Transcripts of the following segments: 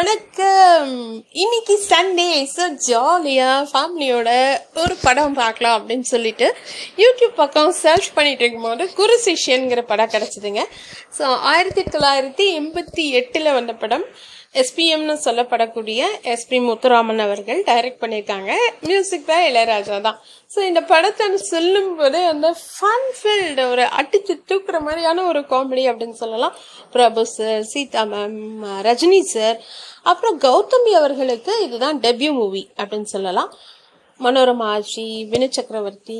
வணக்கம். இன்னைக்கு Sunday, so ஜாலியாக ஃபேமிலியோட ஒரு படம் பார்க்கலாம் அப்படின்னு சொல்லிட்டு யூடியூப் பக்கம் சர்ச் பண்ணிட்டு இருக்கும்போது குரு சிஷ்யன்கிற படம் கிடச்சிதுங்க. ஸோ 1988 வந்த படம். எஸ்பிஎம்னு சொல்லப்படக்கூடிய எஸ்பி முத்துராமன் அவர்கள் டைரக்ட் பண்ணியிருக்காங்க. மியூசிக் தான் இளையராஜா தான். ஸோ இந்த படத்தை சொல்லும் போதே அந்த ஃபன் ஃபீல்டு, ஒரு அடித்து தூக்குற மாதிரியான ஒரு காமெடி அப்படின்னு சொல்லலாம். Prabhu sir, Sita ma'am, Rajini sir, அப்புறம் கௌதமி அவர்களுக்கு இதுதான் டெபியூ மூவி அப்படின்னு சொல்லலாம். மனோரமா ஆட்சி, வினு சக்கரவர்த்தி,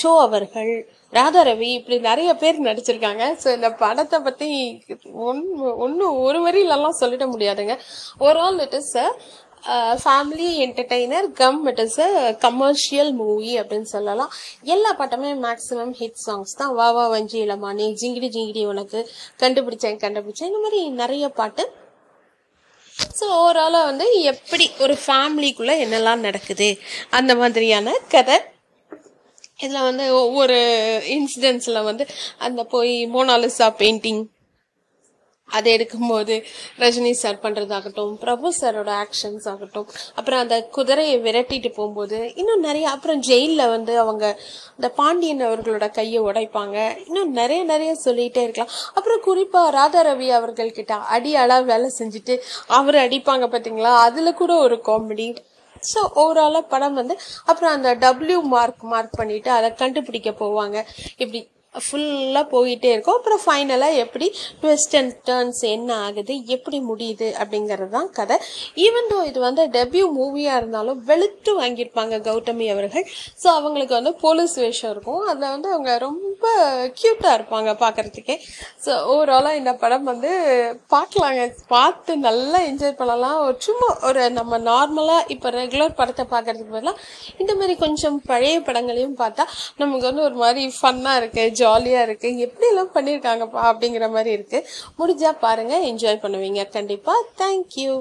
சோ அவர்கள், ராதா ரவி, இப்படி நிறைய பேர் நடிச்சிருக்காங்க. ஸோ இந்த படத்தை பற்றி ஒன்றும் ஒரு வரையிலலாம் சொல்லிட முடியாதுங்க. ஒரு all it is a family entertainer come it is a commercial movie அப்படின்னு சொல்லலாம். எல்லா பாட்டுமே மேக்ஸிமம் ஹிட் சாங்ஸ் தான். வா வா வஞ்சி இளமானே, ஜிங்கிடி ஜிங்கிடி உனக்கு, கண்டுபிடிச்சேன், இந்த மாதிரி நிறைய பாட்டு. ஸோ ஓவராலாக எப்படி ஒரு ஃபேமிலிக்குள்ளே என்னெல்லாம் நடக்குது அந்த மாதிரியான கதை. இதில் ஒவ்வொரு இன்சிடென்ட்ஸில் அந்த போய் மோனாலிசா பெயிண்டிங் அதை எடுக்கும்போது ரஜினி சார் பண்ணுறதாகட்டும், பிரபு சாரோட ஆக்ஷன்ஸ் ஆகட்டும், அப்புறம் அந்த குதிரையை விரட்டிட்டு போகும்போது இன்னும் நிறைய, அப்புறம் ஜெயிலில் அவங்க அந்த பாண்டியன் அவர்களோட கையை உடைப்பாங்க, இன்னும் நிறைய நிறைய சொல்லிகிட்டே இருக்கலாம். அப்புறம் குறிப்பாக ராதா ரவி அவர்கள்கிட்ட அடியாளாக வேலை செஞ்சுட்டு அவர் அடிப்பாங்க பார்த்தீங்களா, அதில் கூட ஒரு காமெடி. ஸோ ஓவராலாக படம் அப்புறம் அந்த மார்க் பண்ணிவிட்டு அதை கண்டுபிடிக்க போவாங்க, இப்படி ஃபுல்லாக போயிட்டே இருக்கும். அப்புறம் ஃபைனலாக எப்படி ட்விஸ்ட் அண்ட் டர்ன்ஸ் என்ன ஆகுது, எப்படி முடியுது அப்படிங்கிறது தான் கதை. ஈவன் தோ இது டெபியூ மூவியாக இருந்தாலும் வெளுத்து வாங்கியிருப்பாங்க கௌதமி அவர்கள். ஸோ அவங்களுக்கு போலீஸ் வேஷம் இருக்கும், அதில் அவங்க ரொம்ப க்யூட்டாக இருப்பாங்க பார்க்குறதுக்கே. ஸோ ஓவராலாக இந்த படம் பார்க்கலாங்க, பார்த்து நல்லா என்ஜாய் பண்ணலாம். சும்மா ஒரு நம்ம நார்மலாக இப்போ ரெகுலர் படத்தை பார்க்குறதுக்கு பதிலாக இந்த மாதிரி கொஞ்சம் பழைய படங்களையும் பார்த்தா நமக்கு ஒரு மாதிரி ஃபன்னாக இருக்குது, ஜாலியாக இருக்குது, எப்படியெல்லாம் பண்ணியிருக்காங்கப்பா அப்படிங்கிற மாதிரி இருக்குது. முடிஞ்சால் பாருங்கள், என்ஜாய் பண்ணுவீங்க கண்டிப்பாக. தேங்க்யூ.